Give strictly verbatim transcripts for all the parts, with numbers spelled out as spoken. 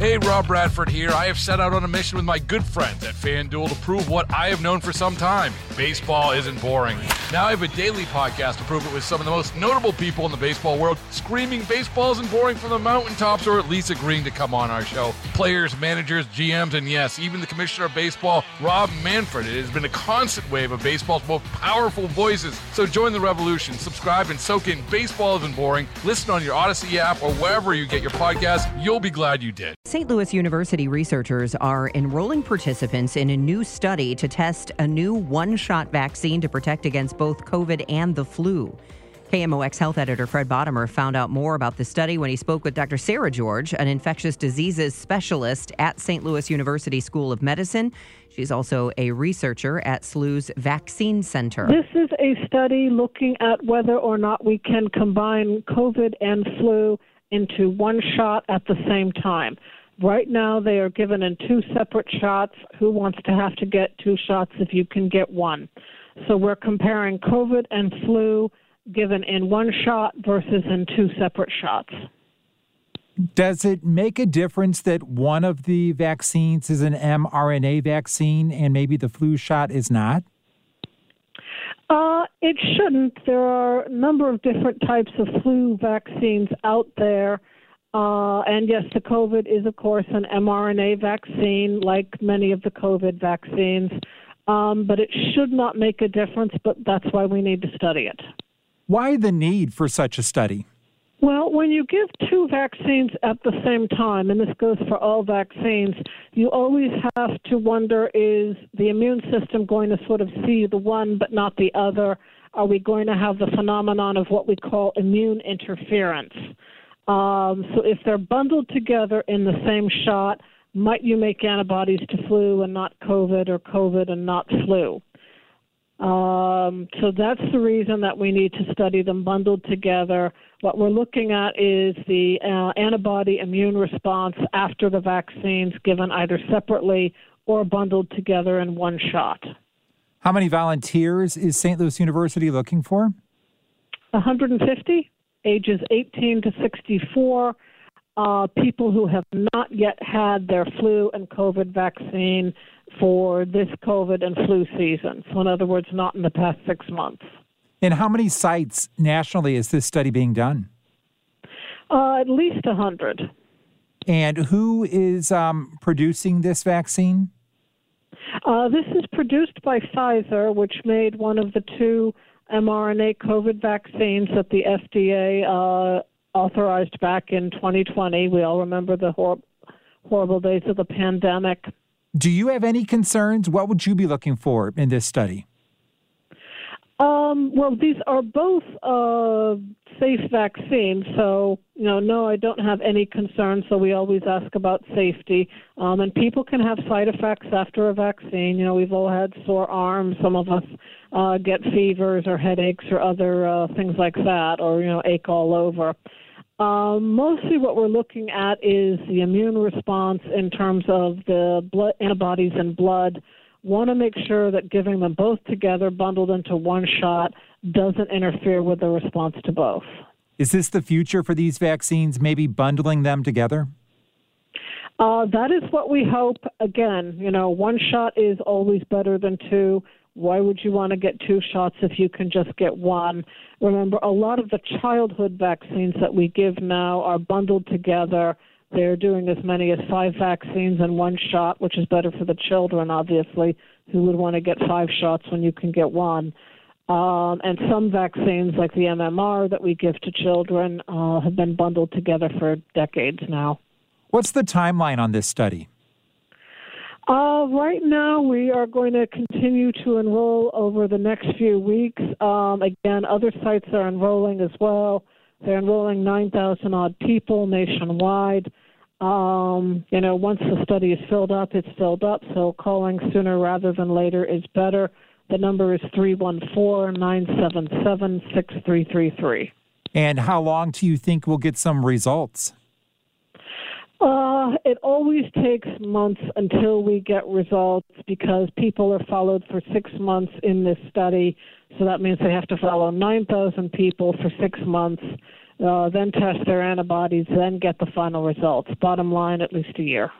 Hey, Rob Bradford here. I have set out on a mission with my good friends at FanDuel to prove what I have known for some time: baseball isn't boring. Now I have a daily podcast to prove it with some of the most notable people in the baseball world screaming baseball isn't boring from the mountaintops, or at least agreeing to come on our show. Players, managers, G Ms, and yes, even the commissioner of baseball, Rob Manfred. It has been a constant wave of baseball's most powerful voices. So join the revolution. Subscribe and soak in baseball isn't boring. Listen on your Odyssey app or wherever you get your podcasts. You'll be glad you did. Saint Louis University researchers are enrolling participants in a new study to test a new one-shot vaccine to protect against both COVID and the flu. K M O X health editor Fred Bodimer found out more about the study when he spoke with Doctor Sarah George, an infectious diseases specialist at Saint Louis University School of Medicine. She's also a researcher at S L U's Vaccine Center. This is a study looking at whether or not we can combine COVID and flu into one shot at the same time. Right now, they are given in two separate shots. Who wants to have to get two shots if you can get one? So we're comparing COVID and flu given in one shot versus in two separate shots. Does it make a difference that one of the vaccines is an mRNA vaccine and maybe the flu shot is not? Uh, it shouldn't. There are a number of different types of flu vaccines out there. Uh, and yes, the COVID is, of course, an mRNA vaccine, like many of the COVID vaccines. Um, but it should not make a difference, but that's why we need to study it. Why the need for such a study? Well, when you give two vaccines at the same time, and this goes for all vaccines, you always have to wonder, is the immune system going to sort of see the one but not the other? Are we going to have the phenomenon of what we call immune interference? Um, so if they're bundled together in the same shot, might you make antibodies to flu and not COVID, or COVID and not flu? Um, so that's the reason that we need to study them bundled together. What we're looking at is the uh, antibody immune response after the vaccines given either separately or bundled together in one shot. How many volunteers is Saint Louis University looking for? one hundred fifty, ages eighteen to sixty-four, uh, people who have not yet had their flu and COVID vaccine for this COVID and flu season. So in other words, not in the past six months. And how many sites nationally is this study being done? Uh, at least one hundred. And who is um, producing this vaccine? Uh, this is produced by Pfizer, which made one of the two mRNA COVID vaccines that the F D A uh, authorized back in twenty twenty. We all remember the hor- horrible days of the pandemic. Do you have any concerns? What would you be looking for in this study? Um, well, these are both uh, safe vaccines, so, you know, no, I don't have any concerns, so we always ask about safety. Um, and people can have side effects after a vaccine. You know, we've all had sore arms. Some of us uh, get fevers or headaches or other uh, things like that, or, you know, ache all over. Um, mostly what we're looking at is the immune response in terms of the blood antibodies in blood. Want to make sure that giving them both together, bundled into one shot, doesn't interfere with the response to both. Is this the future for these vaccines, maybe bundling them together? Uh, that is what we hope. Again, you know, one shot is always better than two. Why would you want to get two shots if you can just get one? Remember, a lot of the childhood vaccines that we give now are bundled together. They're doing as many as five vaccines in one shot, which is better for the children, obviously, who would want to get five shots when you can get one. Um, and some vaccines, like the M M R that we give to children, uh, have been bundled together for decades now. What's the timeline on this study? Uh, right now, we are going to continue to enroll over the next few weeks. Um, again, other sites are enrolling as well. They're enrolling nine thousand odd people nationwide. Um, you know, once the study is filled up, it's filled up, so calling sooner rather than later is better. The number is three one four, nine seven seven, six three three three. And how long do you think we'll get some results? Uh, it always takes months until we get results because people are followed for six months in this study, so that means they have to follow nine thousand people for six months. Uh, then test their antibodies, then get the final results. Bottom line, at least a year.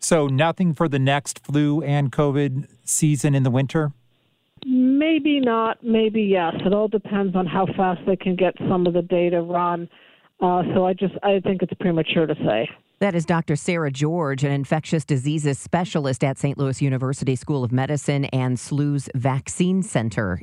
So nothing for the next flu and COVID season in the winter? Maybe not, maybe yes. It all depends on how fast they can get some of the data run. Uh, so I just, I think it's premature to say. That is Doctor Sarah George, an infectious diseases specialist at Saint Louis University School of Medicine and S L U's Vaccine Center.